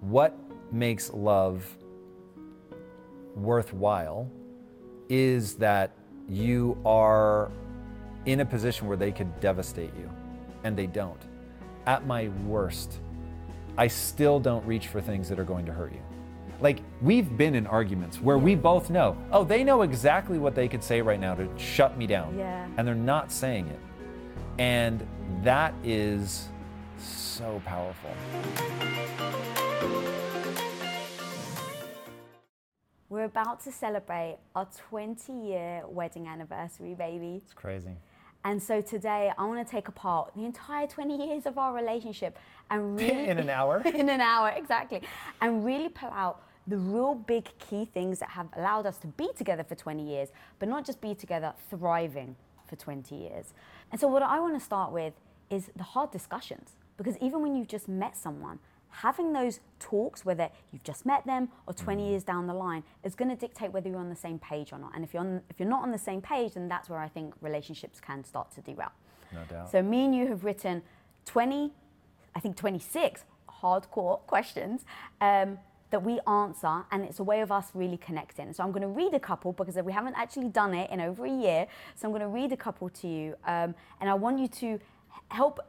What makes love worthwhile is that you are in a position where they could devastate you, and they don't. At my worst, I still don't reach for things that are going to hurt you. Like, we've been in arguments where we both know, oh, they know exactly what they could say right now to shut me down, and they're not saying it. And that is so powerful. We're about to celebrate our 20-year wedding anniversary, baby. It's crazy. And so today, I want to take apart the entire 20 years of our relationship and really... In an hour. In an hour, exactly. And really pull out the real big key things that have allowed us to be together for 20 years, but not just be together, thriving for 20 years. And so what I want to start with is the hard discussions. Because even when you've just met someone, having those talks, whether you've just met them or 20 years down the line, is going to dictate whether you're on the same page or not. And if you're not on the same page, then that's where I think relationships can start to derail. No doubt. So me and you have written 26 hardcore questions that we answer, and it's a way of us really connecting. So I'm going to read a couple because we haven't actually done it in over a year. So I'm going to read a couple to you, and I want you to help...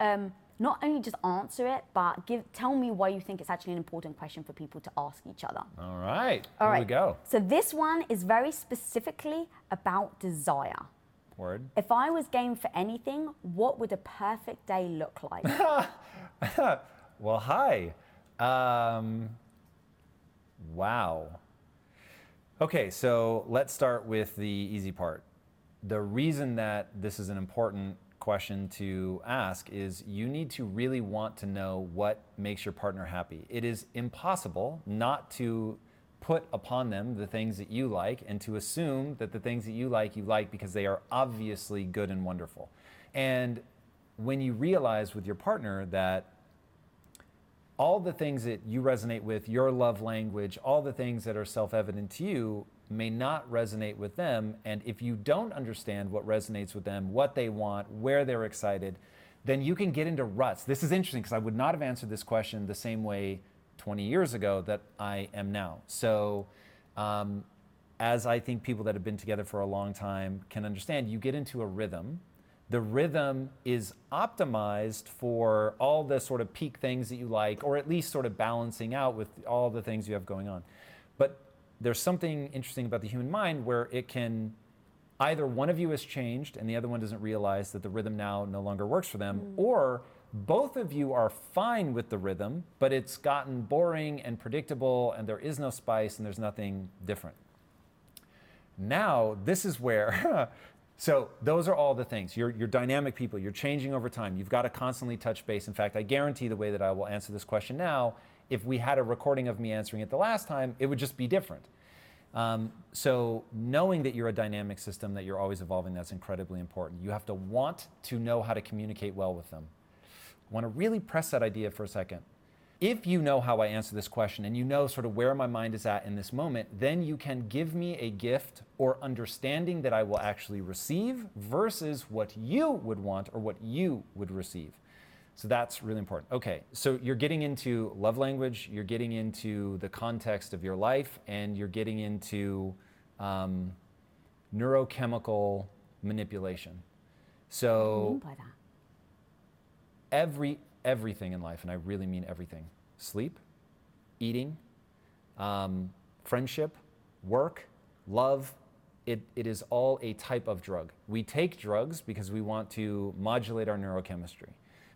not only just answer it, but tell me why you think it's actually an important question for people to ask each other. All right, here we go. So this one is very specifically about desire. Word. If I was game for anything, what would a perfect day look like? Well, hi. Wow. Okay, so let's start with the easy part. The reason that this is an important question to ask is you need to really want to know what makes your partner happy. It is impossible not to put upon them the things that you like and to assume that the things that you like because they are obviously good and wonderful. And when you realize with your partner that all the things that you resonate with, your love language, all the things that are self-evident to you may not resonate with them, and if you don't understand what resonates with them, what they want, where they're excited, then you can get into ruts. This is interesting because I would not have answered this question the same way 20 years ago that I am now. So as I think people that have been together for a long time can understand, you get into a rhythm. The rhythm is optimized for all the sort of peak things that you like, or at least sort of balancing out with all the things you have going on. But there's something interesting about the human mind where it can, either one of you has changed and the other one doesn't realize that the rhythm now no longer works for them, or both of you are fine with the rhythm, but it's gotten boring and predictable and there is no spice and there's nothing different. Now, this is where, so those are all the things. You're dynamic people, you're changing over time. You've got to constantly touch base. In fact, I guarantee the way that I will answer this question now, if we had a recording of me answering it the last time, it would just be different. So knowing that you're a dynamic system, that you're always evolving, that's incredibly important. You have to want to know how to communicate well with them. I want to really press that idea for a second. If you know how I answer this question and you know sort of where my mind is at in this moment, then you can give me a gift or understanding that I will actually receive versus what you would want or what you would receive. So that's really important. Okay, so you're getting into love language, you're getting into the context of your life, and you're getting into neurochemical manipulation. So what do you mean by that? Everything in life, and I really mean everything. Sleep, eating, friendship, work, love. It is all a type of drug. We take drugs because we want to modulate our neurochemistry.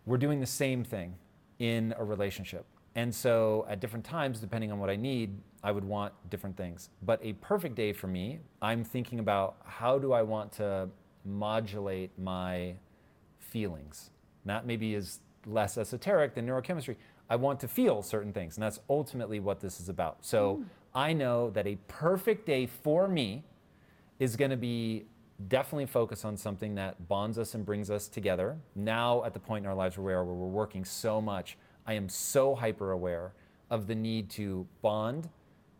We're doing the same thing in a relationship. And so at different times, depending on what I need, I would want different things. But a perfect day for me, I'm thinking about how do I want to modulate my feelings? And that maybe is less esoteric than neurochemistry. I want to feel certain things, and that's ultimately what this is about. So I know that a perfect day for me is gonna be definitely focus on something that bonds us and brings us together. Now at the point in our lives where we're working so much, I am so hyper aware of the need to bond,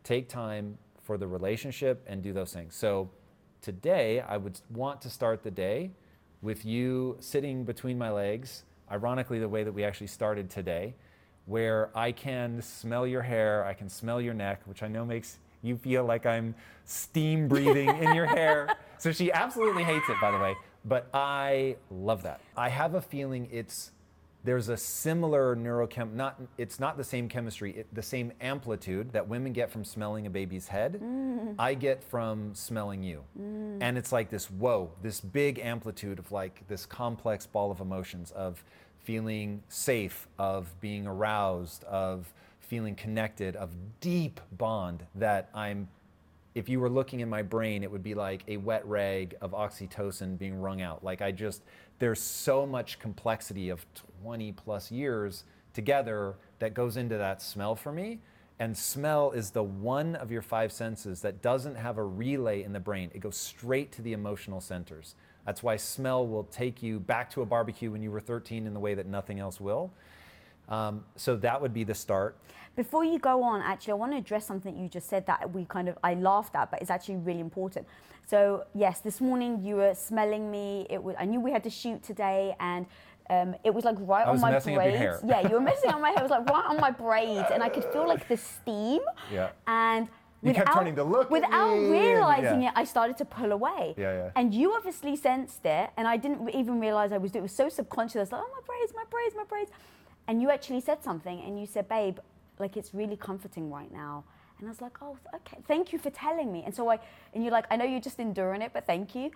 take time for the relationship, and do those things. So today, I would want to start the day with you sitting between my legs, ironically the way that we actually started today, where I can smell your hair, I can smell your neck, which I know makes you feel like I'm steam breathing in your hair. So she absolutely hates it, by the way, but I love that. I have a feeling there's a similar it's not the same chemistry, the same amplitude that women get from smelling a baby's head, I get from smelling you. And it's like this, whoa, this big amplitude of like this complex ball of emotions, of feeling safe, of being aroused, of feeling connected, of deep bond that if you were looking in my brain, it would be like a wet rag of oxytocin being wrung out. Like there's so much complexity of 20 plus years together that goes into that smell for me. And smell is the one of your 5 senses that doesn't have a relay in the brain. It goes straight to the emotional centers. That's why smell will take you back to a barbecue when you were 13 in the way that nothing else will. So that would be the start. Before you go on, actually, I want to address something you just said that I laughed at, but it's actually really important. So yes, this morning you were smelling me. I knew we had to shoot today, and it was like right on my braids. I was messing up your hair. Yeah, you were messing up my hair. It was like right on my braids, and I could feel like the steam. Yeah. And you kept turning to look without realizing it, I started to pull away. Yeah, yeah. And you obviously sensed it, and I didn't even realize I was doing it. It was so subconscious. I was like, oh, my braids, my braids, my braids. And you actually said something, and you said, babe, like, it's really comforting right now. And I was like, oh, okay, thank you for telling me. And so and you're like, I know you're just enduring it, but thank you.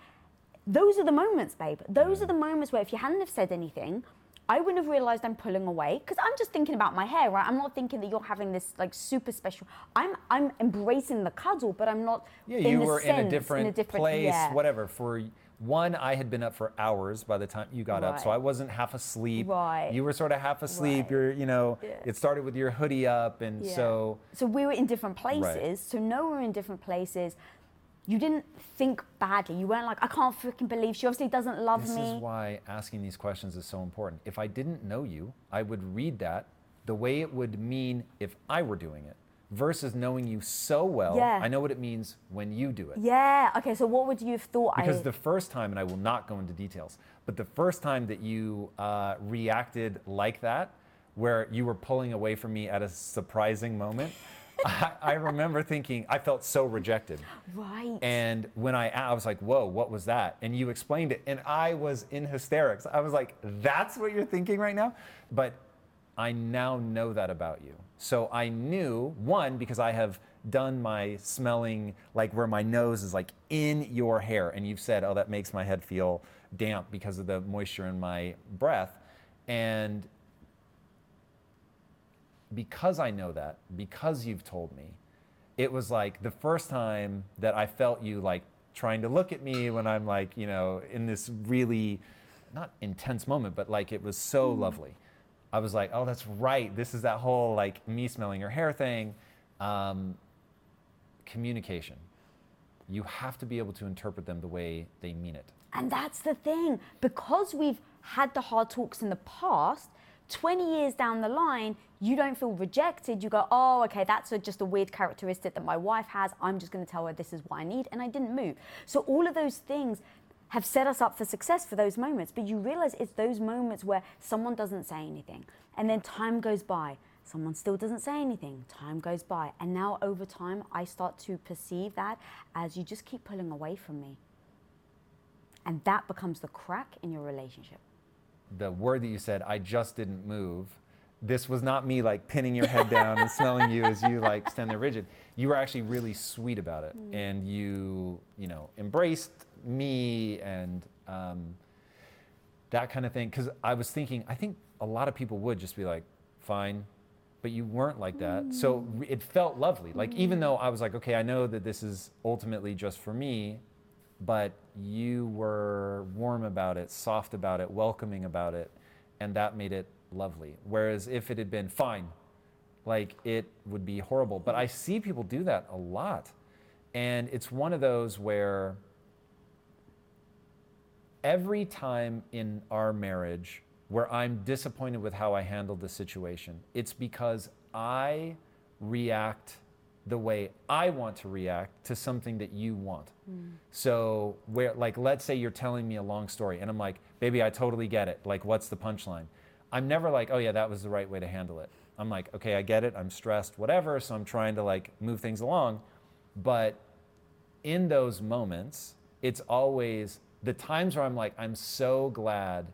Those are the moments, babe. Those are the moments where if you hadn't have said anything, I wouldn't have realized I'm pulling away, because I'm just thinking about my hair, right? I'm not thinking that you're having this like super special. I'm embracing the cuddle, but I'm not. Yeah, you were in a different place, whatever. For one, I had been up for hours by the time you got up, so I wasn't half asleep. Right. You were sort of half asleep. Right. It started with your hoodie up, and so. So we were in different places. Right. So we were in different places. You didn't think badly. You weren't like, I can't freaking believe she obviously doesn't love me. This is why asking these questions is so important. If I didn't know you, I would read that the way it would mean if I were doing it, versus knowing you so well, I know what it means when you do it. Yeah, okay, so what would you have thought? Because the first time, and I will not go into details, but the first time that you reacted like that, where you were pulling away from me at a surprising moment, I remember thinking, I felt so rejected. Right. And when I was like, whoa, what was that? And you explained it, and I was in hysterics. I was like, that's what you're thinking right now? But I now know that about you. So I knew, one, because I have done my smelling, like where my nose is like in your hair, and you've said, oh, that makes my head feel damp because of the moisture in my breath. And because I know that, because you've told me, it was like the first time that I felt you like trying to look at me when I'm like, in this really, not intense moment, but like it was so lovely. I was like, oh, that's right. This is that whole like me smelling your hair thing. Communication. You have to be able to interpret them the way they mean it. And that's the thing. Because we've had the hard talks in the past, 20 years down the line, you don't feel rejected. You go, oh, okay, that's just a weird characteristic that my wife has. I'm just going to tell her this is what I need, and I didn't move. So all of those things have set us up for success for those moments. But you realize it's those moments where someone doesn't say anything, and then time goes by. Someone still doesn't say anything. Time goes by. And now over time, I start to perceive that as you just keep pulling away from me. And that becomes the crack in your relationship. The word that you said, I just didn't move. This was not me like pinning your head down and smelling you as you like stand there rigid. You were actually really sweet about it. And you embraced me and that kind of thing. Because I was thinking, I think a lot of people would just be like, fine, but you weren't like that. So it felt lovely. Like even though I was like, okay, I know that this is ultimately just for me, but you were warm about it, soft about it, welcoming about it, and that made it lovely. Whereas if it had been fine, like it would be horrible. But I see people do that a lot. And it's one of those where every time in our marriage where I'm disappointed with how I handled the situation, it's because I react the way I want to react to something that you want. So where, like, let's say you're telling me a long story and I'm like, baby, I totally get it. Like, what's the punchline? I'm never like, oh yeah, that was the right way to handle it. I'm like, okay, I get it. I'm stressed, whatever. So I'm trying to like move things along. But in those moments, it's always the times where I'm like, I'm so glad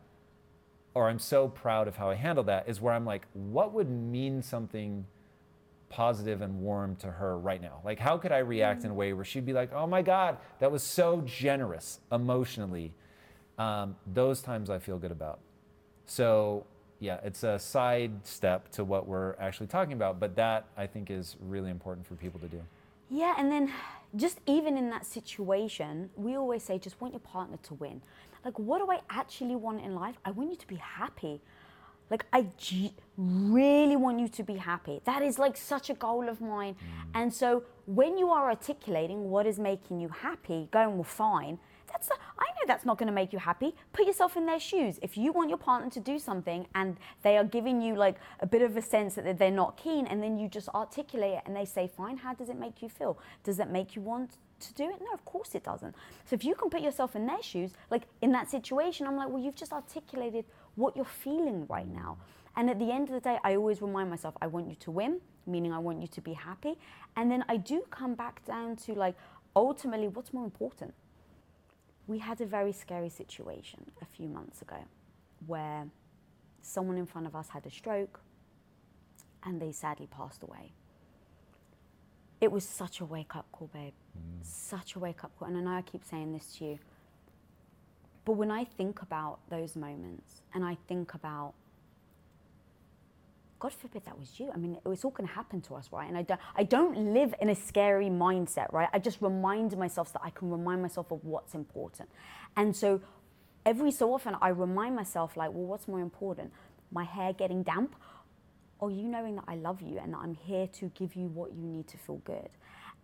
or I'm so proud of how I handled that is where I'm like, what would mean something positive and warm to her right now? Like, how could I react in a way where she'd be like, oh my God, that was so generous emotionally. Those times I feel good about. So yeah, it's a side step to what we're actually talking about, but that I think is really important for people to do. Yeah, and then just even in that situation, we always say, just want your partner to win. Like, what do I actually want in life? I want you to be happy. Like, I really want you to be happy. That is like such a goal of mine. And so when you are articulating what is making you happy, going, well, fine. I know that's not going to make you happy. Put yourself in their shoes. If you want your partner to do something and they are giving you like a bit of a sense that they're not keen, and then you just articulate it and they say, fine, how does it make you feel? Does that make you want to do it? No, of course it doesn't. So if you can put yourself in their shoes, like in that situation, I'm like, well, you've just articulated what you're feeling right now. And at the end of the day, I always remind myself, I want you to win, meaning I want you to be happy. And then I do come back down to like, ultimately, what's more important? We had a very scary situation a few months ago where someone in front of us had a stroke and they sadly passed away. It was such a wake-up call, babe. Such a wake-up call. And I know I keep saying this to you, but when I think about those moments and I think about, God forbid that was you. I mean, it's all going to happen to us, right? And I don't live in a scary mindset, right? I just remind myself so that I can remind myself of what's important. And so every so often I remind myself like, well, what's more important? My hair getting damp or you knowing that I love you and that I'm here to give you what you need to feel good.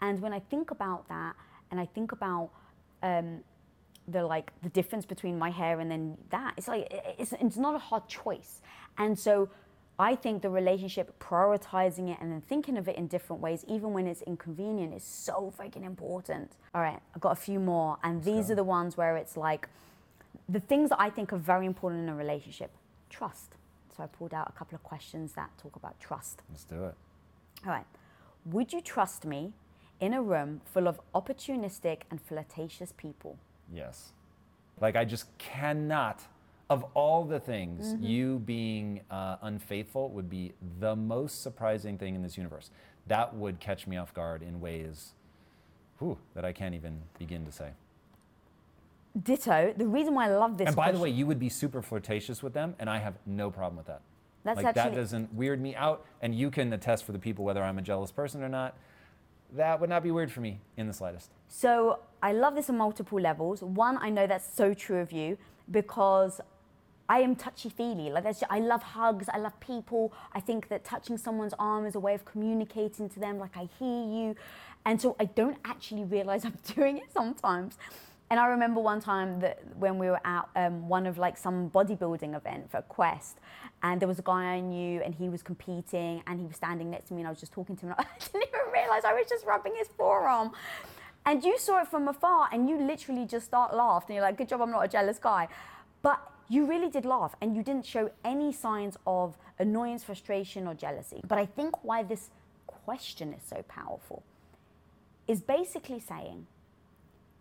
And when I think about that and I think about the difference between my hair and then that, it's like, it's not a hard choice. And so I think the relationship, prioritizing it and then thinking of it in different ways, even when it's inconvenient, is so freaking important. All right, I've got a few more. And these are the ones where it's like, the things that I think are very important in a relationship. Trust. So I pulled out a couple of questions that talk about trust. Let's do it. All right. Would you trust me in a room full of opportunistic and flirtatious people? Yes. Like, I just cannot. Of all the things, you being unfaithful would be the most surprising thing in this universe. That would catch me off guard in ways that I can't even begin to say. Ditto. The reason why I love this question. And by the way, you would be super flirtatious with them, and I have no problem with that. That doesn't weird me out, and you can attest for the people whether I'm a jealous person or not. That would not be weird for me in the slightest. So I love this on multiple levels. One, I know that's so true of you because I am touchy-feely. Like, I love hugs, I love people. I think that touching someone's arm is a way of communicating to them, like, I hear you. And so I don't actually realize I'm doing it sometimes. And I remember one time that when we were at one of like some bodybuilding event for Quest, and there was a guy I knew and he was competing and he was standing next to me and I was just talking to him. And I didn't even realize I was just rubbing his forearm. And you saw it from afar and you literally just start laughed and you're like, good job, I'm not a jealous guy. But you really did laugh and you didn't show any signs of annoyance, frustration or jealousy. But I think why this question is so powerful is basically saying,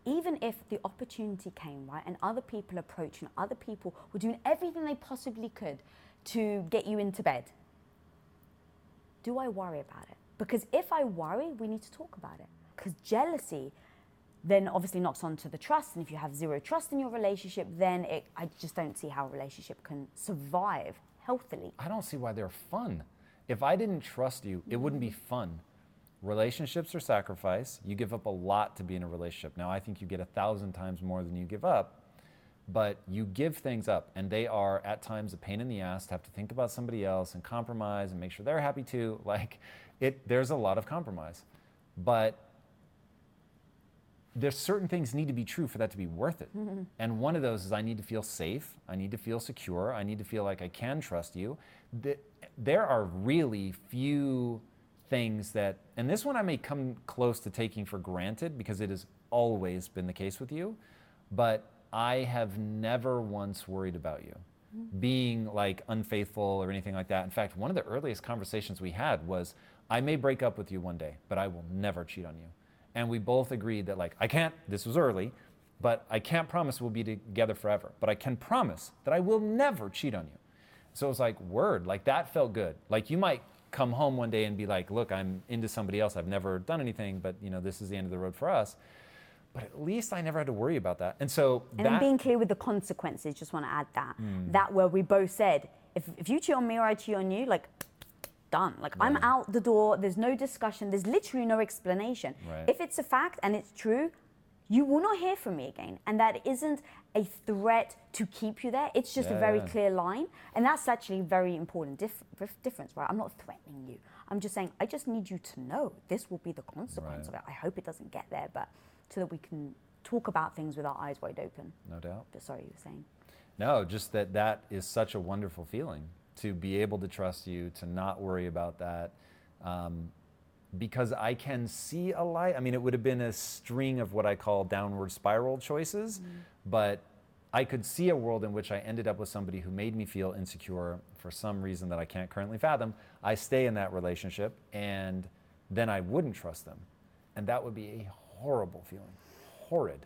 even if the opportunity came, right, and other people approached and other people were doing everything they possibly could to get you into bed, do I worry about it? Because if I worry, we need to talk about it. Because jealousy then obviously knocks onto the trust. And if you have zero trust in your relationship, then I just don't see how a relationship can survive healthily. I don't see why they're fun. If I didn't trust you, it wouldn't be fun. Relationships are sacrifice. You give up a lot to be in a relationship. Now, I think you get 1,000 times more than you give up, but you give things up, and they are at times a pain in the ass to have to think about somebody else and compromise and make sure they're happy too. Like, there's a lot of compromise, but there's certain things need to be true for that to be worth it. And one of those is I need to feel safe. I need to feel secure. I need to feel like I can trust you. There are really few things that, and this one I may come close to taking for granted because it has always been the case with you, but I have never once worried about you. being like unfaithful or anything like that. In fact, one of the earliest conversations we had was, I may break up with you one day, but I will never cheat on you. And we both agreed that like, I can't, this was early, but I can't promise we'll be together forever, but I can promise that I will never cheat on you. So it was like, word, like that felt good. Like you might come home one day and be like, look, I'm into somebody else. I've never done anything, but you know, this is the end of the road for us. But at least I never had to worry about that. And so I'm being clear with the consequences, just want to add that. That where we both said, if you cheat on me or I cheat on you, like done. Like right. I'm out the door, there's no discussion, there's literally no explanation. Right. If it's a fact and it's true, you will not hear from me again. And that isn't a threat to keep you there. It's just a very clear line. And that's actually very important difference, right? I'm not threatening you. I'm just saying, I just need you to know this will be the consequence of it. I hope it doesn't get there, but so that we can talk about things with our eyes wide open. No doubt. But sorry, you were saying. No, just that is such a wonderful feeling to be able to trust you, to not worry about that. Because I can see a lie. I mean, it would have been a string of what I call downward spiral choices, but I could see a world in which I ended up with somebody who made me feel insecure for some reason that I can't currently fathom. I stay in that relationship and then I wouldn't trust them. And that would be a horrible feeling, horrid.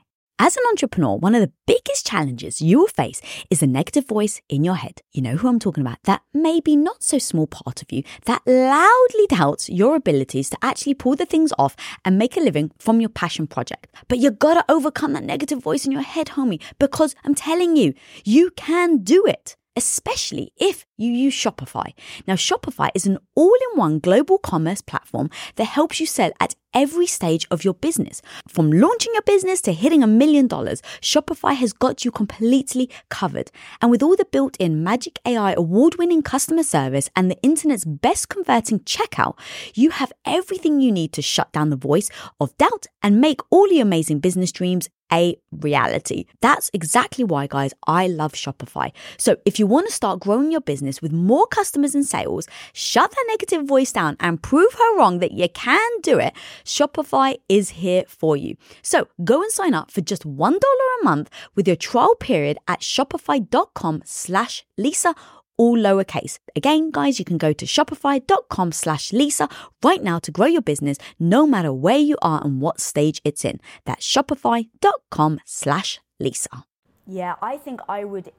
As an entrepreneur, one of the biggest challenges you will face is the negative voice in your head. You know who I'm talking about, that maybe not so small part of you that loudly doubts your abilities to actually pull the things off and make a living from your passion project. But you gotta overcome that negative voice in your head, homie, because I'm telling you, you can do it. Especially if you use Shopify. Now, Shopify is an all-in-one global commerce platform that helps you sell at every stage of your business. From launching your business to hitting $1 million, Shopify has got you completely covered. And with all the built-in Magic AI award-winning customer service and the internet's best converting checkout, you have everything you need to shut down the voice of doubt and make all your amazing business dreams a reality. That's exactly why, guys, I love Shopify. So if you want to start growing your business with more customers and sales, shut that negative voice down and prove her wrong that you can do it, Shopify is here for you. So go and sign up for just $1 a month with your trial period at shopify.com/Lisa, all lowercase. Again, guys, you can go to shopify.com/Lisa right now to grow your business, no matter where you are and what stage it's in. That's shopify.com/Lisa. Yeah, I think I would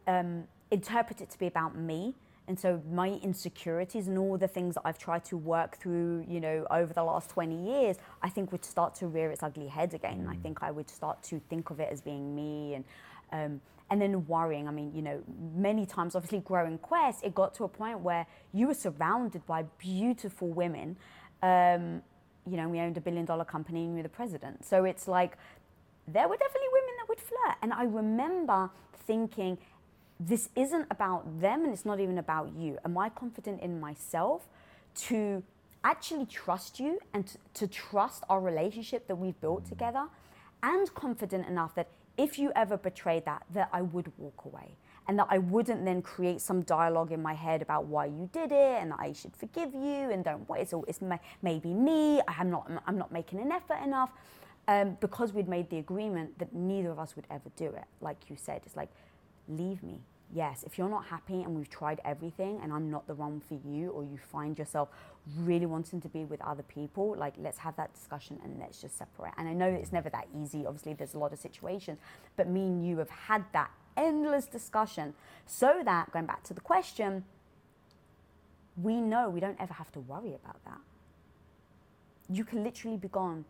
interpret it to be about me. And so my insecurities and all the things that I've tried to work through, you know, over the last 20 years, I think would start to rear its ugly head again. I think I would start to think of it as being me and then worrying. I mean, you know, many times, obviously growing Quest, it got to a point where you were surrounded by beautiful women. You know, we owned $1 billion company and we were the president. So it's like, there were definitely women that would flirt. And I remember thinking, this isn't about them and it's not even about you. Am I confident in myself to actually trust you and to trust our relationship that we've built together, and confident enough that if you ever betrayed that I would walk away. and that I wouldn't then create some dialogue in my head about why you did it and that I should forgive you and don't worry, it's maybe me, I'm not making an effort enough, because we'd made the agreement that neither of us would ever do it. Like you said, it's like, leave me. Yes, if you're not happy and we've tried everything and I'm not the one for you, or you find yourself really wanting to be with other people, like, let's have that discussion and let's just separate. And I know it's never that easy. Obviously, there's a lot of situations, but me and you have had that endless discussion so that, going back to the question, we know we don't ever have to worry about that. You can literally be gone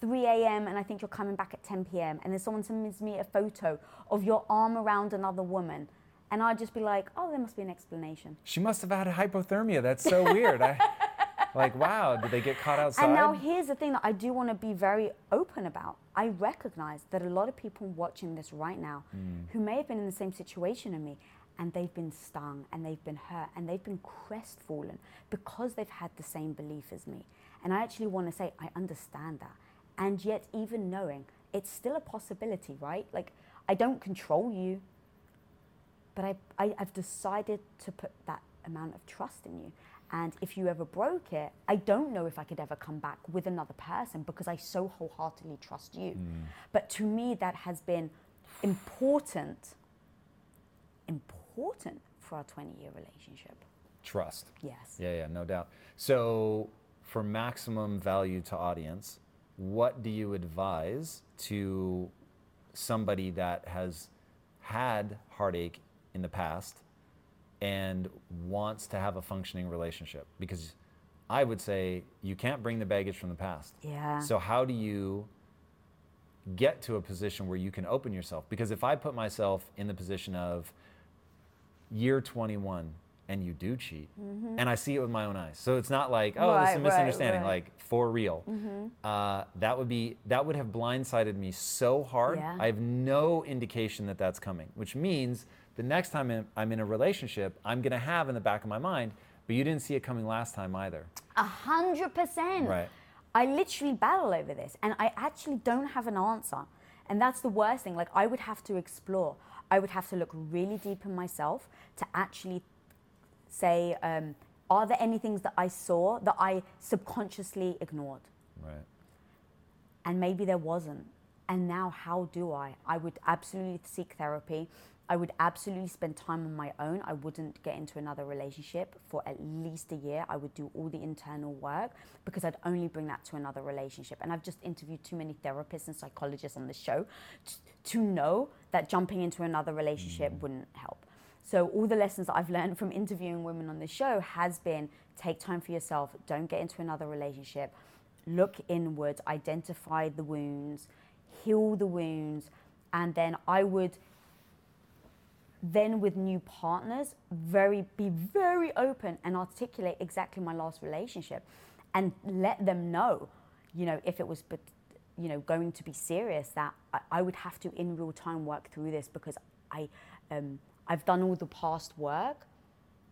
3 a.m. and I think you're coming back at 10 p.m. and then someone sends me a photo of your arm around another woman, and I'd just be like, oh, there must be an explanation. She must have had hypothermia. That's so weird. Like, wow, did they get caught outside? And now here's the thing that I do want to be very open about. I recognize that a lot of people watching this right now who may have been in the same situation as me, and they've been stung and they've been hurt and they've been crestfallen because they've had the same belief as me. And I actually want to say, I understand that. And yet, even knowing, it's still a possibility, right? Like, I don't control you, but I've decided to put that amount of trust in you. And if you ever broke it, I don't know if I could ever come back with another person because I so wholeheartedly trust you. But to me, that has been important for our 20-year relationship. Trust. Yes. Yeah, no doubt. So for maximum value to audience, what do you advise to somebody that has had heartache in the past and wants to have a functioning relationship? Because I would say you can't bring the baggage from the past. Yeah. So how do you get to a position where you can open yourself? Because if I put myself in the position of year 21 and you do cheat, and I see it with my own eyes. So it's not like, oh, this is a misunderstanding, like, for real. That would have blindsided me so hard. Yeah. I have no indication that that's coming, which means the next time I'm in a relationship, I'm gonna have in the back of my mind, but you didn't see it coming last time either. 100%. Right. I literally battle over this, and I actually don't have an answer. And that's the worst thing. Like, I would have to explore. I would have to look really deep in myself to actually say, are there any things that I saw that I subconsciously ignored? Right. And maybe there wasn't. And now how do I? I would absolutely seek therapy. I would absolutely spend time on my own. I wouldn't get into another relationship for at least a year. I would do all the internal work because I'd only bring that to another relationship. And I've just interviewed too many therapists and psychologists on the show to know that jumping into another relationship wouldn't help. So all the lessons that I've learned from interviewing women on the show has been, take time for yourself, don't get into another relationship, look inwards, identify the wounds, heal the wounds, and then I would then with new partners be very open and articulate exactly my last relationship and let them know, you know, if it was going to be serious, that I would have to in real time work through this because I've done all the past work,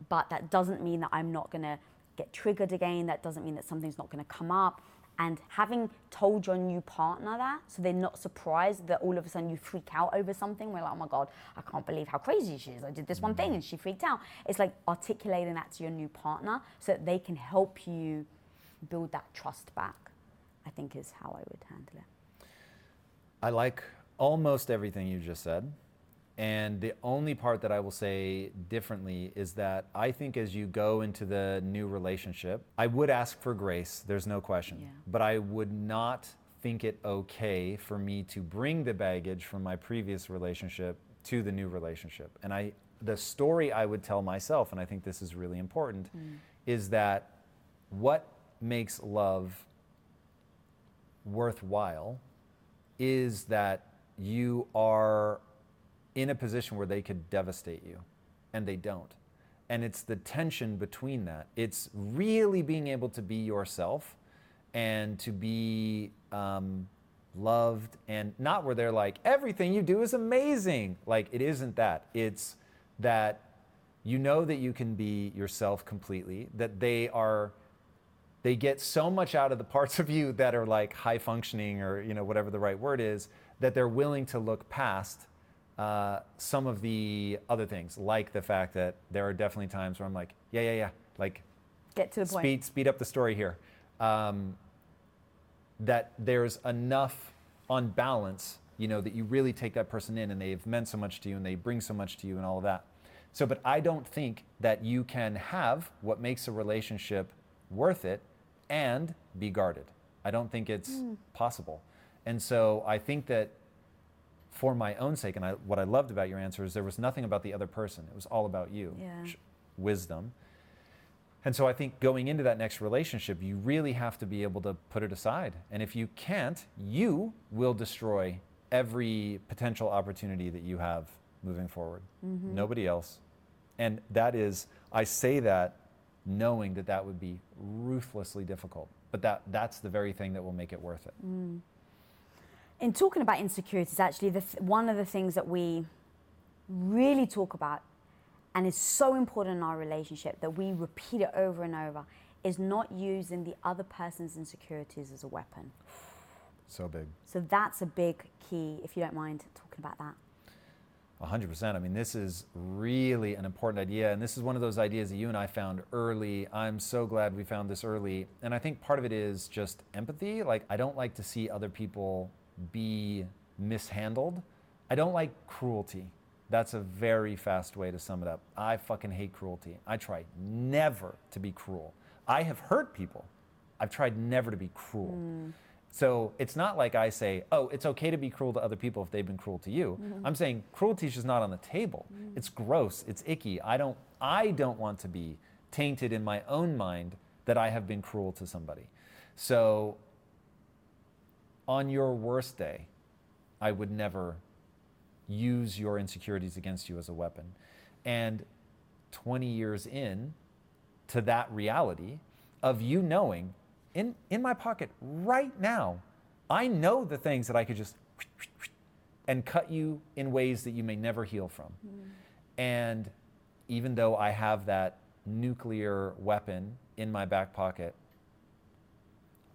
but that doesn't mean that I'm not gonna get triggered again. That doesn't mean that something's not gonna come up. And having told your new partner that, so they're not surprised that all of a sudden you freak out over something. We're like, oh my God, I can't believe how crazy she is. I did this one thing and she freaked out. It's like articulating that to your new partner so that they can help you build that trust back, I think is how I would handle it. I like almost everything you just said. And the only part that I will say differently is that I think as you go into the new relationship, I would ask for grace, there's no question. Yeah. But I would not think it okay for me to bring the baggage from my previous relationship to the new relationship. And the story I would tell myself, and I think this is really important, is that what makes love worthwhile is that you are in a position where they could devastate you, and they don't. And it's the tension between that. It's really being able to be yourself and to be loved, and not where they're like, everything you do is amazing. Like, it isn't that. It's that you know that you can be yourself completely, that they get so much out of the parts of you that are like high functioning or, you know, whatever the right word is, that they're willing to look past some of the other things, like the fact that there are definitely times where I'm like, like get to the point. Speed up the story here. That there's enough on balance, you know, that you really take that person in and they've meant so much to you and they bring so much to you and all of that. So, but I don't think that you can have what makes a relationship worth it and be guarded. I don't think it's possible. And so I think that for my own sake, and what I loved about your answer is there was nothing about the other person. It was all about you, wisdom. And so I think going into that next relationship, you really have to be able to put it aside. And if you can't, you will destroy every potential opportunity that you have moving forward. Mm-hmm. Nobody else. And that is, I say that knowing that that would be ruthlessly difficult, but that's the very thing that will make it worth it. Mm. In talking about insecurities, actually, one of the things that we really talk about, and it's so important in our relationship that we repeat it over and over, is not using the other person's insecurities as a weapon. So big. So that's a big key, if you don't mind talking about that. 100%. I mean, this is really an important idea. And this is one of those ideas that you and I found early. I'm so glad we found this early. And I think part of it is just empathy. Like, I don't like to see other people be mishandled. I don't like cruelty. That's a very fast way to sum it up. I fucking hate cruelty. I try never to be cruel. I have hurt people. I've tried never to be cruel. Mm. So it's not like I say, oh, it's okay to be cruel to other people if they've been cruel to you. Mm-hmm. I'm saying cruelty is just not on the table. Mm. It's gross. It's icky. I don't want to be tainted in my own mind that I have been cruel to somebody. So on your worst day, I would never use your insecurities against you as a weapon. And 20 years in to that reality of you knowing, in my pocket right now, I know the things that I could just and cut you in ways that you may never heal from. Mm. And even though I have that nuclear weapon in my back pocket,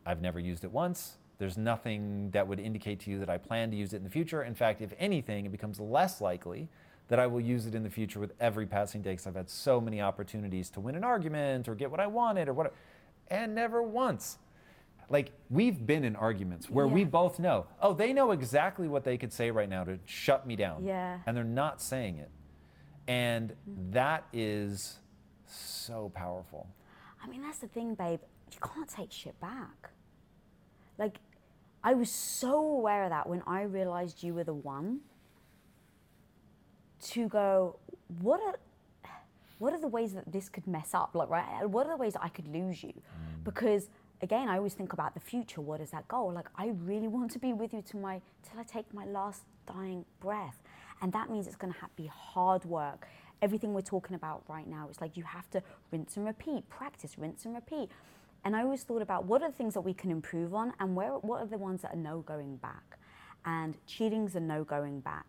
I've never used it once. There's nothing that would indicate to you that I plan to use it in the future. In fact, if anything, it becomes less likely that I will use it in the future with every passing day, because I've had so many opportunities to win an argument or get what I wanted or whatever, and never once. Like, we've been in arguments where we both know, oh, they know exactly what they could say right now to shut me down. Yeah. And they're not saying it. And that is so powerful. I mean, that's the thing, babe. You can't take shit back. Like, I was so aware of that when I realized you were the one to go, what are the ways that this could mess up? Like, right? What are the ways that I could lose you? Because again, I always think about the future. What is that goal? Like, I really want to be with you till I take my last dying breath. And that means it's going to be hard work. Everything we're talking about right now, it's like you have to rinse and repeat, practice, rinse and repeat. And I always thought about what are the things that we can improve on, and what are the ones that are no going back. And cheating's a no going back.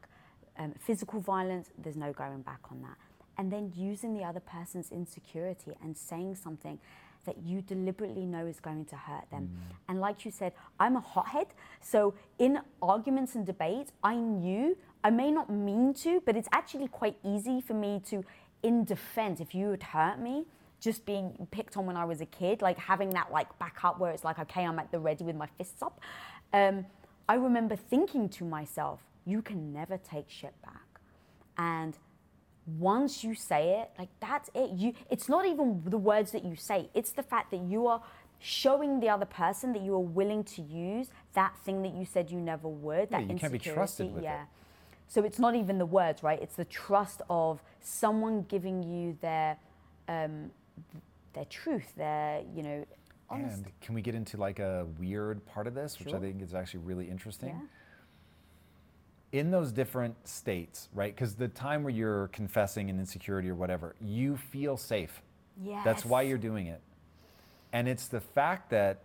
Physical violence, there's no going back on that. And then using the other person's insecurity and saying something that you deliberately know is going to hurt them. Mm. And like you said, I'm a hothead. So in arguments and debates, I may not mean to, but it's actually quite easy for me to, in defense, if you had hurt me, just being picked on when I was a kid, like having that like back up where it's like, okay, I'm at the ready with my fists up. I remember thinking to myself, you can never take shit back. And once you say it, like that's it. It's not even the words that you say. It's the fact that you are showing the other person that you are willing to use that thing that you said you never would, that insecurity. You can't be trusted with it. So it's not even the words, right? It's the trust of someone giving you their truth, their, you know, honesty. And can we get into like a weird part of this, which I think is actually really interesting? Yeah. In those different states, right? Because the time where you're confessing an insecurity or whatever, you feel safe. Yes. That's why you're doing it. And it's the fact that,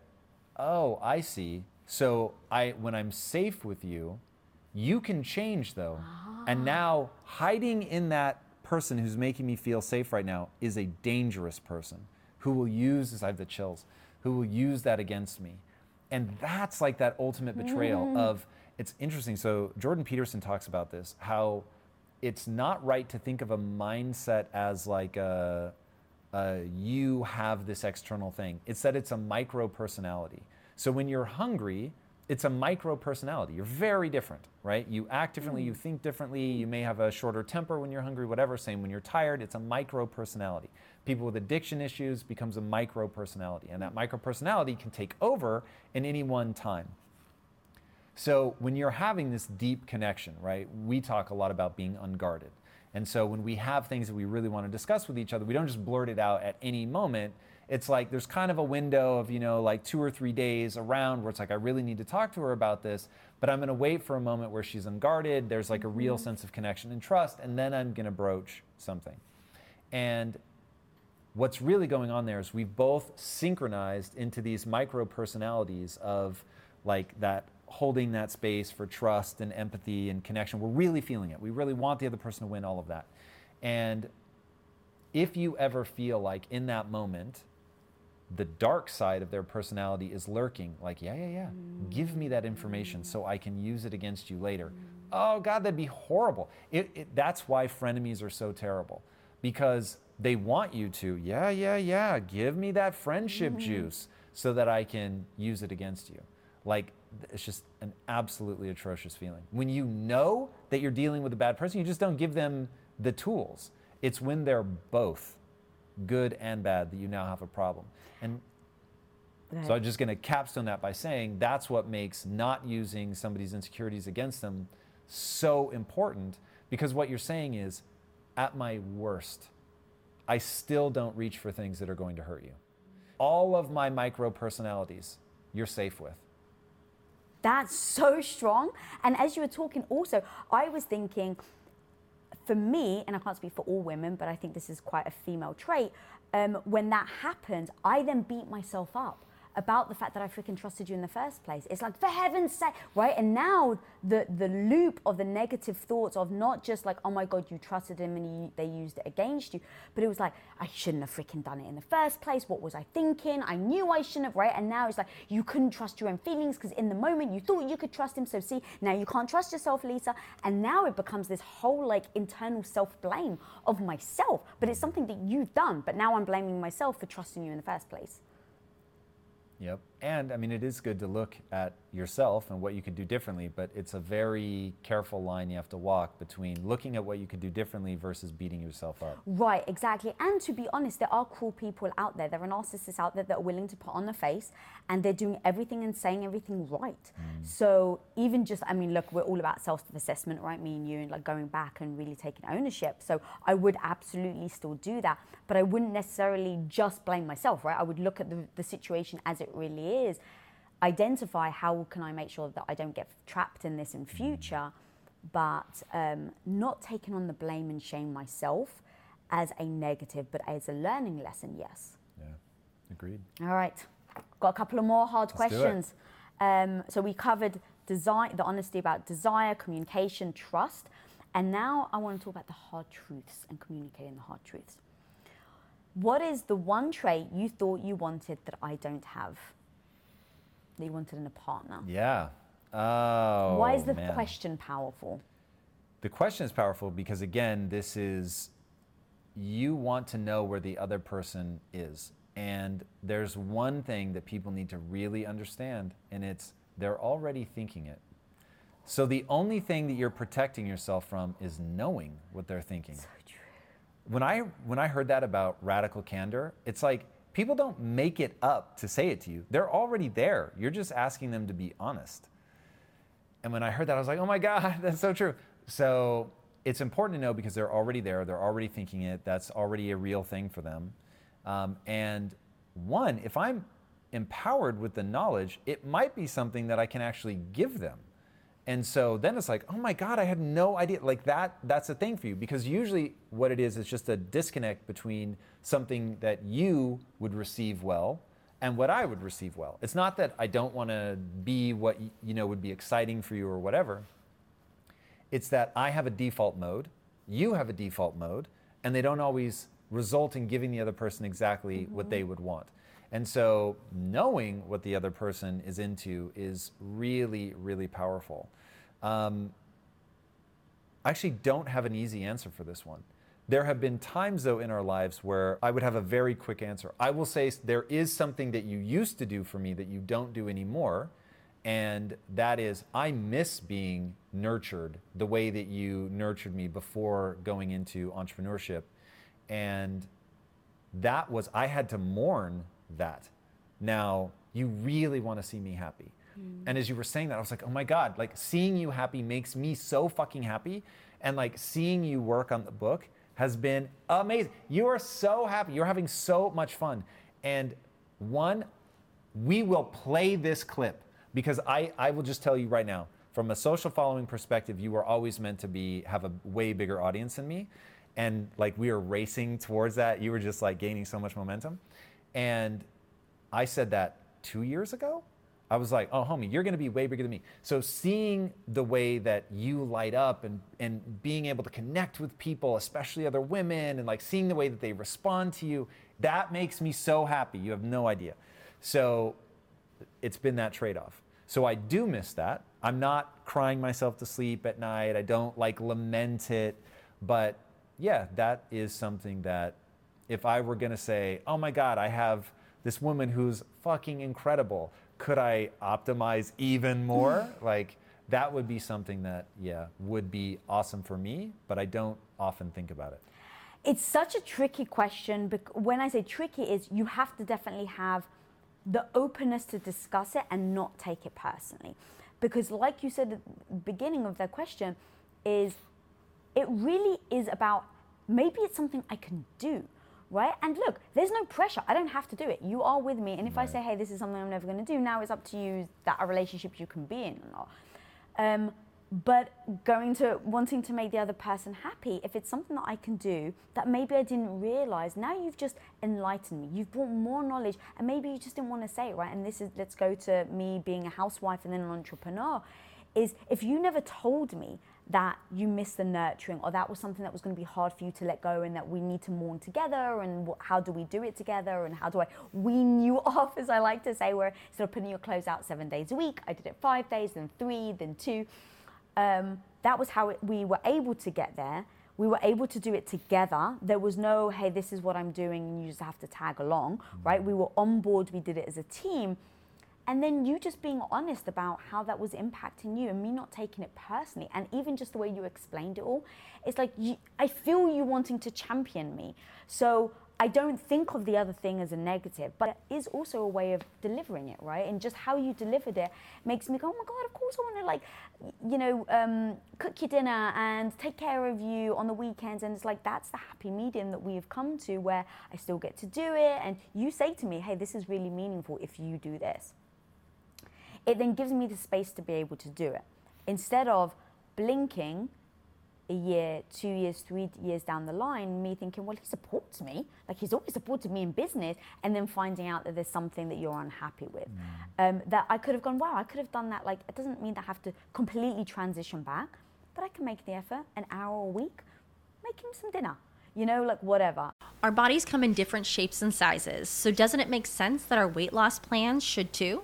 oh, I see. So when I'm safe with you, you can change though. Ah. And now hiding in that person who's making me feel safe right now is a dangerous person who will use that against me. And that's like that ultimate betrayal of, it's interesting. So Jordan Peterson talks about this, how it's not right to think of a mindset as like you have this external thing. It's that it's a micro personality. So when you're hungry, it's a micro personality. You're very different, right? You act differently, you think differently, you may have a shorter temper when you're hungry, whatever, same when you're tired. It's a micro personality. People with addiction issues becomes a micro personality, and that micro personality can take over in any one time. So when you're having this deep connection, right, we talk a lot about being unguarded. And so when we have things that we really want to discuss with each other, we don't just blurt it out at any moment. It's like there's kind of a window of, you know, like 2 or 3 days around where it's like, I really need to talk to her about this, but I'm going to wait for a moment where she's unguarded. There's like a real sense of connection and trust, and then I'm going to broach something. And what's really going on there is we've both synchronized into these micro personalities of like that, holding that space for trust and empathy and connection. We're really feeling it. We really want the other person to win, all of that. And if you ever feel like in that moment, the dark side of their personality is lurking, like, give me that information so I can use it against you later. Oh God, that'd be horrible. That's why frenemies are so terrible, because they want you to, give me that friendship juice so that I can use it against you. Like, it's just an absolutely atrocious feeling. When you know that you're dealing with a bad person, you just don't give them the tools. It's when they're both good and bad that you now have a problem. And so I'm just going to capstone that by saying that's what makes not using somebody's insecurities against them so important, because what you're saying is, at my worst, I still don't reach for things that are going to hurt you. All of my micro personalities, you're safe with. That's so strong. And as you were talking also, I was thinking, for me, and I can't speak for all women, but I think this is quite a female trait, when that happens, I then beat myself up about the fact that I freaking trusted you in the first place. It's like, for heaven's sake, right? And now the loop of the negative thoughts of not just like, oh my God, you trusted him and they used it against you, but it was like, I shouldn't have freaking done it in the first place. What was I thinking? I knew I shouldn't have, right? And now it's like, you couldn't trust your own feelings because in the moment you thought you could trust him. So see, now you can't trust yourself, Lisa. And now it becomes this whole like internal self-blame of myself, but it's something that you've done, but now I'm blaming myself for trusting you in the first place. Yep. And I mean, it is good to look at yourself and what you could do differently, but it's a very careful line you have to walk between looking at what you could do differently versus beating yourself up. Right, exactly. And to be honest, there are cruel people out there. There are narcissists out there that are willing to put on their face, and they're doing everything and saying everything right. So even just, I mean, look, we're all about self-assessment, right? Me and you, and like going back and really taking ownership. So I would absolutely still do that, but I wouldn't necessarily just blame myself, right? I would look at the situation as it really is, identify how can I make sure that I don't get trapped in this in future, but not taking on the blame and shame myself as a negative, but as a learning lesson, yes. Yeah, agreed. All right, got a couple of more hard questions. So we covered the honesty about desire, communication, trust, and now I want to talk about the hard truths and communicating the hard truths. What is the one trait you thought you wanted that I don't have? That you wanted in a partner. Yeah. Oh, why is the question powerful? The question is powerful because, again, this is, you want to know where the other person is. And there's one thing that people need to really understand, and it's they're already thinking it. So the only thing that you're protecting yourself from is knowing what they're thinking. So true. When I heard that about radical candor, it's like, people don't make it up to say it to you. They're already there. You're just asking them to be honest. And when I heard that, I was like, oh my God, that's so true. So it's important to know because they're already there. They're already thinking it. That's already a real thing for them. And one, if I'm empowered with the knowledge, it might be something that I can actually give them. And so then it's like, oh my God, I had no idea. Like that's a thing for you, because usually what it is just a disconnect between something that you would receive well and what I would receive well. It's not that I don't want to be what, you know, would be exciting for you or whatever. It's that I have a default mode, you have a default mode, and they don't always result in giving the other person exactly what they would want. And so knowing what the other person is into is really, really powerful. I actually don't have an easy answer for this one. There have been times, though, in our lives where I would have a very quick answer. I will say there is something that you used to do for me that you don't do anymore, and that is I miss being nurtured the way that you nurtured me before going into entrepreneurship. And that was, I had to mourn that. Now, you really want to see me happy. And as you were saying that, I was like, oh my God, like seeing you happy makes me so fucking happy. And like seeing you work on the book has been amazing. You are so happy. You're having so much fun. And one, we will play this clip because I will just tell you right now, from a social following perspective, you were always meant to have a way bigger audience than me. And like we are racing towards that. You were just like gaining so much momentum. And I said that 2 years ago. I was like, oh, homie, you're going to be way bigger than me. So seeing the way that you light up and being able to connect with people, especially other women, and like seeing the way that they respond to you, that makes me so happy. You have no idea. So it's been that trade-off. So I do miss that. I'm not crying myself to sleep at night. I don't like lament it. But yeah, that is something that if I were going to say, oh my God, I have this woman who's fucking incredible, could I optimize even more? Like that would be something that, yeah, would be awesome for me, but I don't often think about it. It's such a tricky question. When I say tricky is you have to definitely have the openness to discuss it and not take it personally. Because like you said at the beginning of the question is, it really is about, maybe it's something I can do. Right? And look, there's no pressure. I don't have to do it. You are with me. And if I say, hey, this is something I'm never going to do, now it's up to you that a relationship you can be in or not. But going to wanting to make the other person happy, if it's something that I can do that maybe I didn't realize, now you've just enlightened me. You've brought more knowledge and maybe you just didn't want to say it, right? And this is, let's go to me being a housewife and then an entrepreneur, is if you never told me that you missed the nurturing or that was something that was going to be hard for you to let go and that we need to mourn together and how do we do it together and how do I wean you off, as I like to say, where instead of putting your clothes out 7 days a week, I did it 5 days, then 3, then 2. That was how we were able to get there. We were able to do it together. There was no, hey, this is what I'm doing and you just have to tag along, right? We were on board, we did it as a team. And then you just being honest about how that was impacting you and me not taking it personally. And even just the way you explained it all, it's like, I feel you wanting to champion me. So I don't think of the other thing as a negative, but it is also a way of delivering it, right? And just how you delivered it makes me go, oh my God, of course I want to cook your dinner and take care of you on the weekends. And it's like, that's the happy medium that we have come to where I still get to do it. And you say to me, hey, this is really meaningful if you do this. It then gives me the space to be able to do it. Instead of blinking a year, 2 years, 3 years down the line, me thinking, well, he supports me. Like he's always supported me in business. And then finding out that there's something that you're unhappy with. That I could have gone, wow, I could have done that. Like, it doesn't mean that I have to completely transition back, but I can make the effort, an hour a week, make him some dinner, whatever. Our bodies come in different shapes and sizes. So doesn't it make sense that our weight loss plans should too?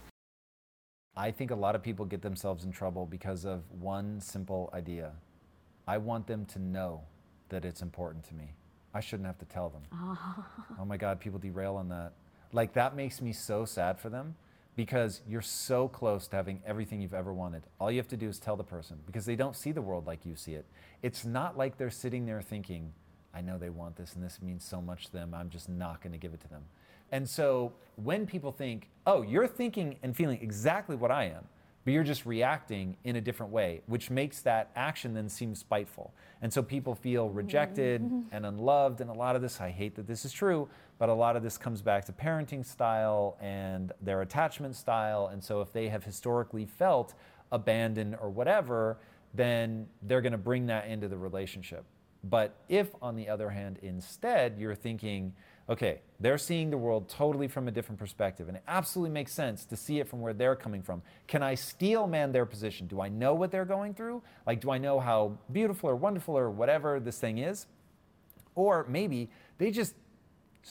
I think a lot of people get themselves in trouble because of one simple idea. I want them to know that it's important to me. I shouldn't have to tell them. Oh my God, people derail on that. Like that makes me so sad for them because you're so close to having everything you've ever wanted. All you have to do is tell the person because they don't see the world like you see it. It's not like they're sitting there thinking, I know they want this and this means so much to them. I'm just not going to give it to them. And so when people think, oh, you're thinking and feeling exactly what I am, but you're just reacting in a different way, which makes that action then seem spiteful. And so people feel rejected and unloved. And a lot of this, I hate that this is true, but a lot of this comes back to parenting style and their attachment style. And so if they have historically felt abandoned or whatever, then they're going to bring that into the relationship. But if, on the other hand, instead, you're thinking, okay, they're seeing the world totally from a different perspective, and it absolutely makes sense to see it from where they're coming from. Can I steelman their position? Do I know what they're going through? Like, do I know how beautiful or wonderful or whatever this thing is? Or maybe they just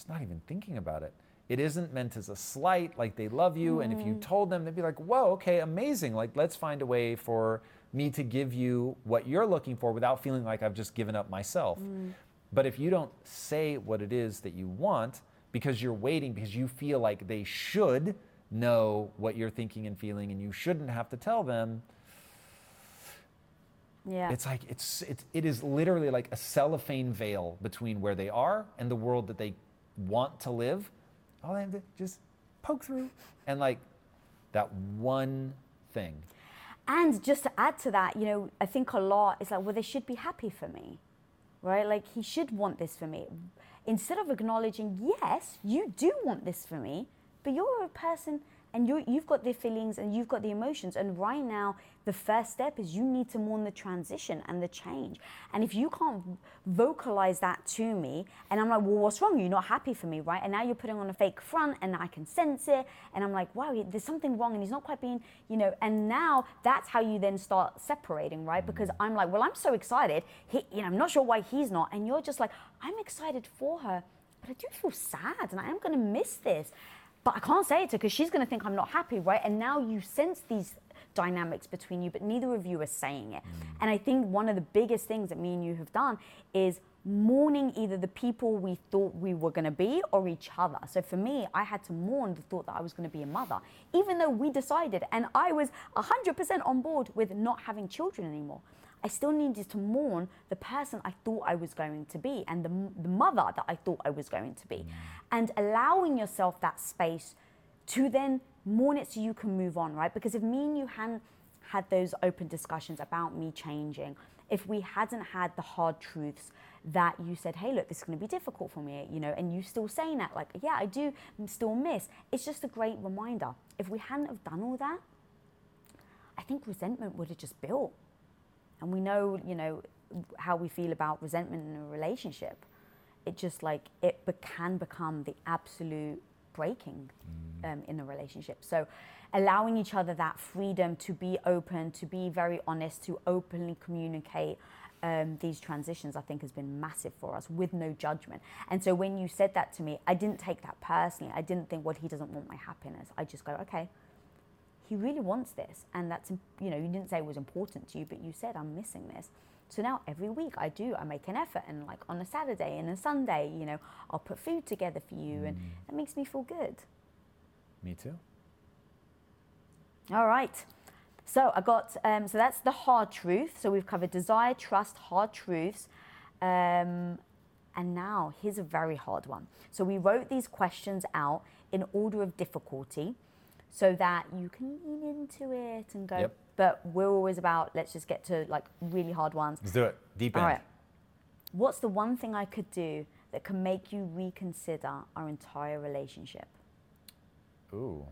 not even thinking about it. It isn't meant as a slight, like they love you. Mm. And if you told them, they'd be like, whoa, okay, amazing. Like, let's find a way for me to give you what you're looking for without feeling like I've just given up myself. Mm. But if you don't say what it is that you want, because you're waiting, because you feel like they should know what you're thinking and feeling, and you shouldn't have to tell them. Yeah. It's like, it is literally like a cellophane veil between where they are and the world that they want to live. All I have to just poke through and like that one thing. And just to add to that, you know, I think a lot is like, well, they should be happy for me, right? Like, he should want this for me. Instead of acknowledging, yes, you do want this for me, but you're a person and you've got the feelings and you've got the emotions. And right now, the first step is you need to mourn the transition and the change. And if you can't vocalize that to me, and I'm like, well, what's wrong? You're not happy for me, right? And now you're putting on a fake front and I can sense it. And I'm like, wow, there's something wrong and he's not quite being, you know, and now that's how you then start separating, right? Because I'm like, well, I'm so excited. I'm not sure why he's not. And you're just like, I'm excited for her, but I do feel sad and I am going to miss this. But I can't say it to her because she's going to think I'm not happy, right? And now you sense these dynamics between you, but neither of you are saying it. And I think one of the biggest things that me and you have done is mourning either the people we thought we were going to be or each other. So for me, I had to mourn the thought that I was going to be a mother, even though we decided, and I was 100% on board with not having children anymore. I still needed to mourn the person I thought I was going to be and the mother that I thought I was going to be. And allowing yourself that space to then mourn it so you can move on, right? Because if me and you hadn't had those open discussions about me changing, if we hadn't had the hard truths that you said, hey, look, this is going to be difficult for me, you know, and you still saying that, like, yeah, I do still miss. It's just a great reminder. If we hadn't have done all that, I think resentment would have just built. And we know, you know, how we feel about resentment in a relationship. It just like, can become the absolute breaking in a relationship. So allowing each other that freedom to be open, to be very honest, to openly communicate these transitions, I think has been massive for us with no judgment. And so when you said that to me, I didn't take that personally. I didn't think, well, he doesn't want my happiness. I just go, okay. He really wants this, and that's, you know, you didn't say it was important to you, but you said, I'm missing this. So now every week I make an effort, and like on a Saturday and a Sunday, you know, I'll put food together for you, and that makes me feel good. Me too. All right. So I got, so that's the hard truth. So we've covered desire, trust, hard truths. And now here's a very hard one. So we wrote these questions out in order of difficulty, so that you can lean into it and go, yep. But we're always about, let's just get to like really hard ones. Let's do it, deep end. All right. What's the one thing I could do that can make you reconsider our entire relationship? Ooh,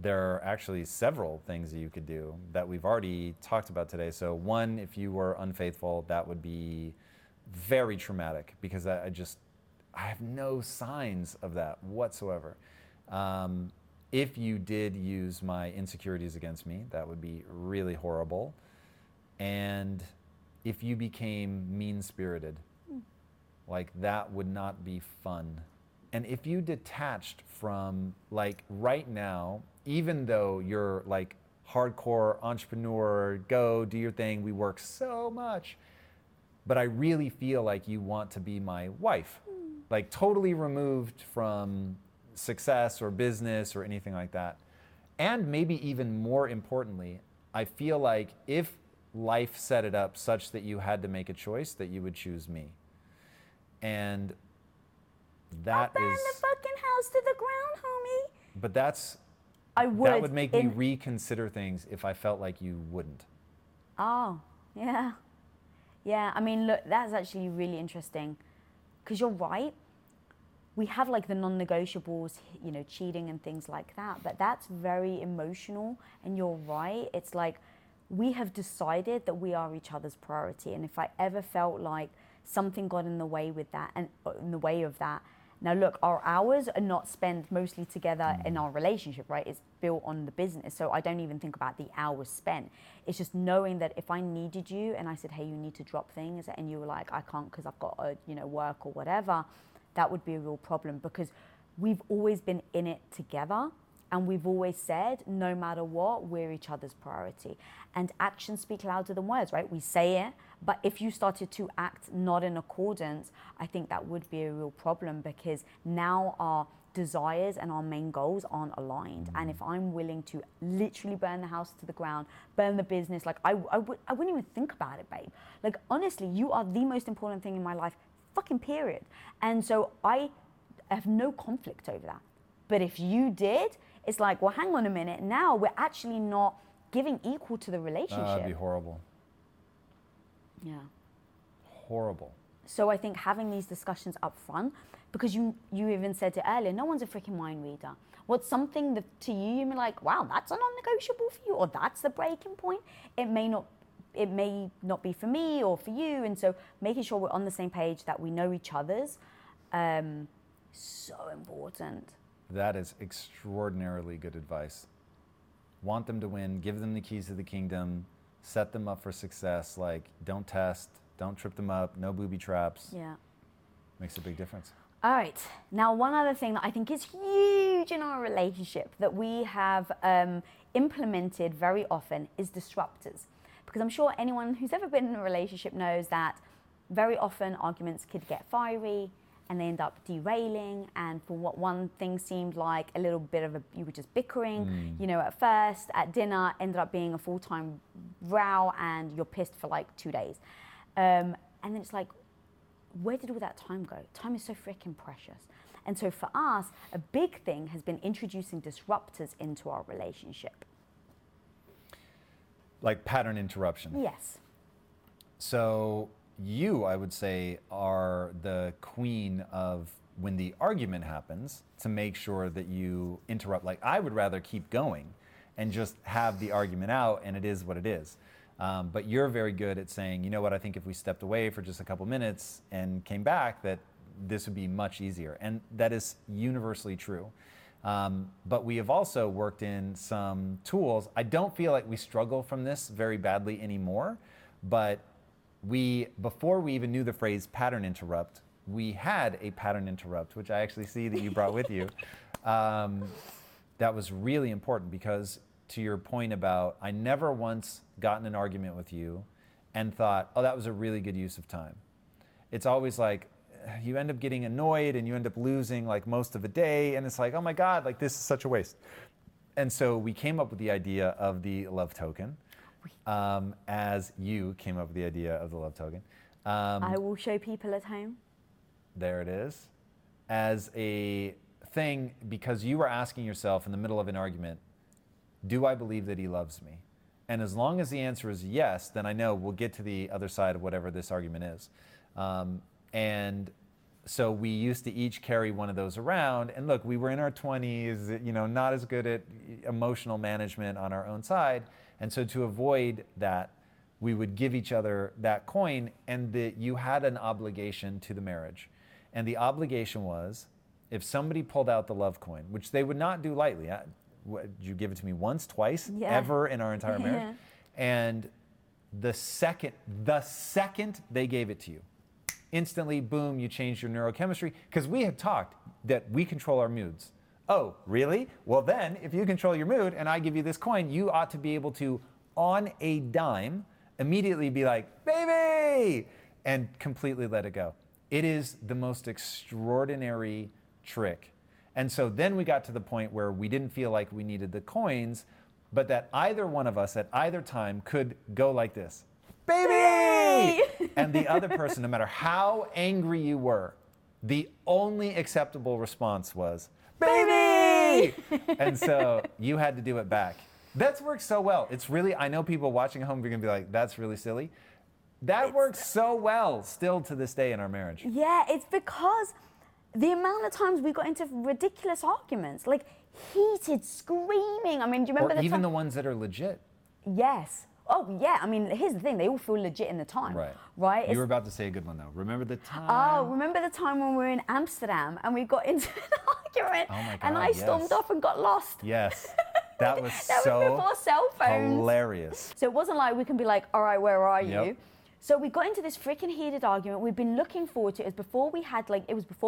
there are actually several things that you could do that we've already talked about today. So one, if you were unfaithful, that would be very traumatic because I have no signs of that whatsoever. If you did use my insecurities against me, that would be really horrible. And if you became mean-spirited, like that would not be fun. And if you detached from, like right now, even though you're like hardcore entrepreneur, go do your thing, we work so much, but I really feel like you want to be my wife, like totally removed from success or business or anything like that. And maybe even more importantly, I feel like if life set it up such that you had to make a choice, that you would choose me. And that I'll burn the fucking house to the ground, homie. But that's, that would make me reconsider things if I felt like you wouldn't. Oh, yeah. Yeah, I mean, look, that's actually really interesting. Because you're right. We have like the non-negotiables, you know, cheating and things like that. But that's very emotional. And you're right. It's like we have decided that we are each other's priority. And if I ever felt like something got in the way with that and in the way of that. Now, look, our hours are not spent mostly together in our relationship, right? It's built on the business. So I don't even think about the hours spent. It's just knowing that if I needed you and I said, hey, you need to drop things and you were like, I can't because I've got to, you know, work or whatever, that would be a real problem because we've always been in it together and we've always said, no matter what, we're each other's priority. And actions speak louder than words, right? We say it. But if you started to act not in accordance, I think that would be a real problem because now our desires and our main goals aren't aligned. And if I'm willing to literally burn the house to the ground, burn the business, like I wouldn't even think about it, babe. Like honestly, you are the most important thing in my life, fucking period. And so I have no conflict over that. But if you did, it's like, well, hang on a minute. Now we're actually not giving equal to the relationship. That'd be horrible. Yeah. Horrible. So I think having these discussions up front, because you even said it earlier, no one's a freaking mind reader. What's something that to you may like, wow, that's a non-negotiable for you, or that's the breaking point. It may not be for me or for you. And so making sure we're on the same page, that we know each other's, so important. That is extraordinarily good advice. Want them to win, give them the keys to the kingdom. Set them up for success, like don't test, don't trip them up, no booby traps. Yeah. Makes a big difference. All right. Now, one other thing that I think is huge in our relationship that we have implemented very often is disruptors. Because I'm sure anyone who's ever been in a relationship knows that very often arguments could get fiery and they end up derailing. And for what one thing seemed like a little bit of you were just bickering, you know, at first, at dinner, ended up being a full-time row and you're pissed for like 2 days. And then it's like, where did all that time go? Time is so freaking precious. And so for us, a big thing has been introducing disruptors into our relationship. Like pattern interruption. Yes. So you, I would say, are the queen of when the argument happens to make sure that you interrupt. Like, I would rather keep going and just have the argument out, and it is what it is. But you're very good at saying, you know what, I think if we stepped away for just a couple minutes and came back, that this would be much easier. And that is universally true. But we have also worked in some tools. I don't feel like we struggle from this very badly anymore, but before we even knew the phrase pattern interrupt, we had a pattern interrupt, which I actually see that you brought with you. That was really important because to your point about, I never once got in an argument with you and thought, oh, that was a really good use of time. It's always like, you end up getting annoyed and you end up losing like most of the day. And it's like, oh my God, like this is such a waste. And so we came up with the idea of the love token. As you came up with the idea of the love token. I will show people at home. There it is. As a thing, because you were asking yourself in the middle of an argument, do I believe that he loves me? And as long as the answer is yes, then I know we'll get to the other side of whatever this argument is. And so we used to each carry one of those around. And look, we were in our 20s, you know, not as good at emotional management on our own side. And so to avoid that, we would give each other that coin, and that you had an obligation to the marriage. And the obligation was, if somebody pulled out the love coin, which they would not do lightly. Did you give it to me once, twice, ever in our entire marriage? And the second they gave it to you, instantly, boom, you changed your neurochemistry. Because we had talked that we control our moods. Oh, really? Well then, if you control your mood and I give you this coin, you ought to be able to, on a dime, immediately be like, baby, and completely let it go. It is the most extraordinary trick. And so then we got to the point where we didn't feel like we needed the coins, but that either one of us at either time could go like this, baby! Yay! And the other person, no matter how angry you were, the only acceptable response was, baby! And so you had to do it back. That's worked so well. It's really, I know people watching at home are going to be like, that's really silly. That works so well still to this day in our marriage. Yeah, it's because the amount of times we got into ridiculous arguments, like heated, screaming. I mean, do you remember the time? Or even the ones that are legit. Yes. Oh, yeah. I mean, here's the thing. They all feel legit in the time. Right. Right? You were about to say a good one, though. Remember the time? Oh, remember the time when we were in Amsterdam and we got into an argument and I stormed off and got lost? Yes. That was before cell phones. Hilarious. So it wasn't like we can be like, all right, where are you? Yep. So we got into this freaking heated argument. We've been looking forward to it. It was before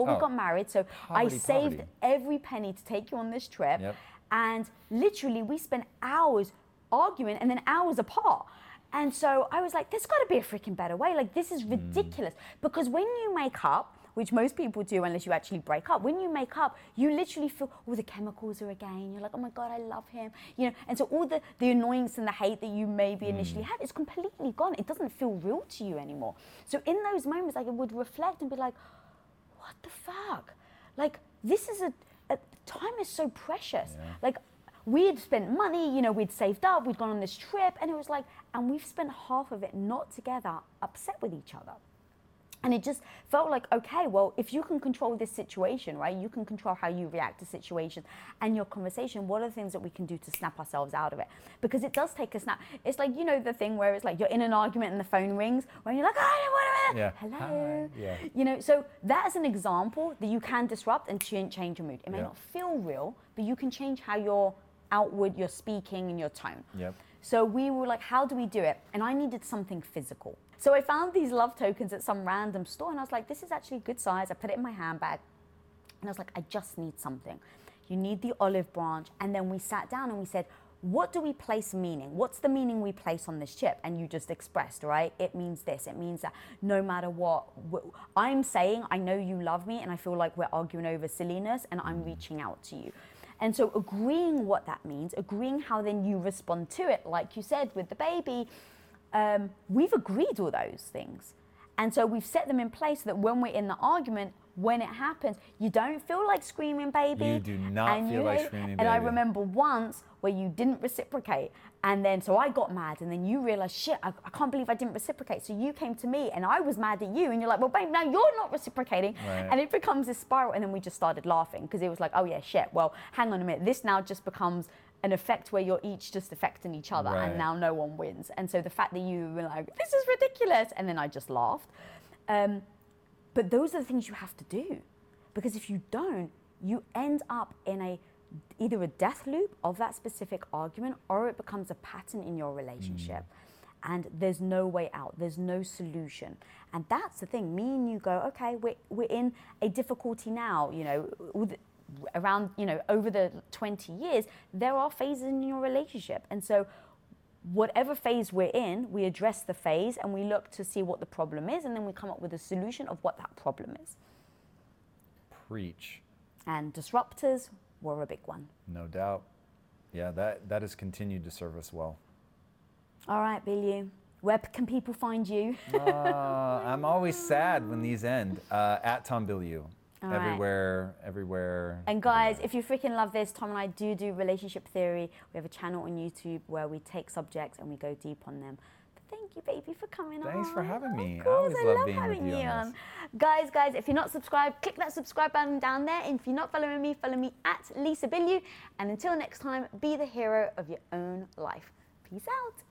we got married. So I saved every penny to take you on this trip. Yep. And literally we spent hours arguing and then hours apart. And so I was like, there's got to be a freaking better way. Like, this is ridiculous. Because when you make up, which most people do unless you actually break up. When you make up, you literally feel, the chemicals are again. You're like, oh my God, I love him. You know, and so all the annoyance and the hate that you maybe initially had is completely gone. It doesn't feel real to you anymore. So in those moments, I would reflect and be like, what the fuck? Like, this is time is so precious. Yeah. Like, we had spent money, we'd saved up, we'd gone on this trip, and it was like, and we've spent half of it not together, upset with each other. And it just felt like, okay, well, if you can control this situation, right, you can control how you react to situations and your conversation, what are the things that we can do to snap ourselves out of it? Because it does take a snap. It's like, the thing where it's like you're in an argument and the phone rings, when you're like, I don't want to, hello. Hi. Yeah. So that is an example that you can disrupt and change your mood. It may not feel real, but you can change how you're outward, your speaking and your tone. Yep. So we were like, how do we do it? And I needed something physical. So I found these love tokens at some random store and I was like, this is actually a good size. I put it in my handbag and I was like, I just need something. You need the olive branch. And then we sat down and we said, what do we place meaning? What's the meaning we place on this chip? And you just expressed, right? It means this, it means that. No matter what, I'm saying, I know you love me and I feel like we're arguing over silliness and I'm reaching out to you. And so agreeing what that means, agreeing how then you respond to it, like you said with the baby, we've agreed all those things. And so we've set them in place so that when we're in the argument, when it happens, you don't feel like screaming, baby. You do not feel like screaming, baby. And I remember once where you didn't reciprocate. And then, so I got mad. And then you realized, shit, I can't believe I didn't reciprocate. So you came to me and I was mad at you. And you're like, well, babe, now you're not reciprocating. Right. And it becomes this spiral. And then we just started laughing because it was like, oh yeah, shit. Well, hang on a minute. This now just becomes an effect where you're each just affecting each other. Right. And now no one wins. And so the fact that you were like, this is ridiculous. And then I just laughed. But those are the things you have to do, because if you don't, you end up in either a death loop of that specific argument, or it becomes a pattern in your relationship. And there's no way out, there's no solution. And that's the thing, me and you go, okay, we're in a difficulty now, around, over the 20 years, there are phases in your relationship. And so whatever phase we're in, we address the phase and we look to see what the problem is, and then we come up with a solution of what that problem is. Preach. And disruptors were a big one. No doubt. Yeah, that has continued to serve us well. All right, Bilyeu, where can people find you? I'm always sad when these end. At Tom Bilyeu. Everywhere. And guys, everywhere. If you freaking love this, Tom and I do relationship theory. We have a channel on YouTube where we take subjects and we go deep on them. But thank you, baby, for coming on. Thanks for having me. Of course, I love having you on. Guys, if you're not subscribed, click that subscribe button down there. And if you're not following me, follow me at Lisa Bilyeu. And until next time, be the hero of your own life. Peace out.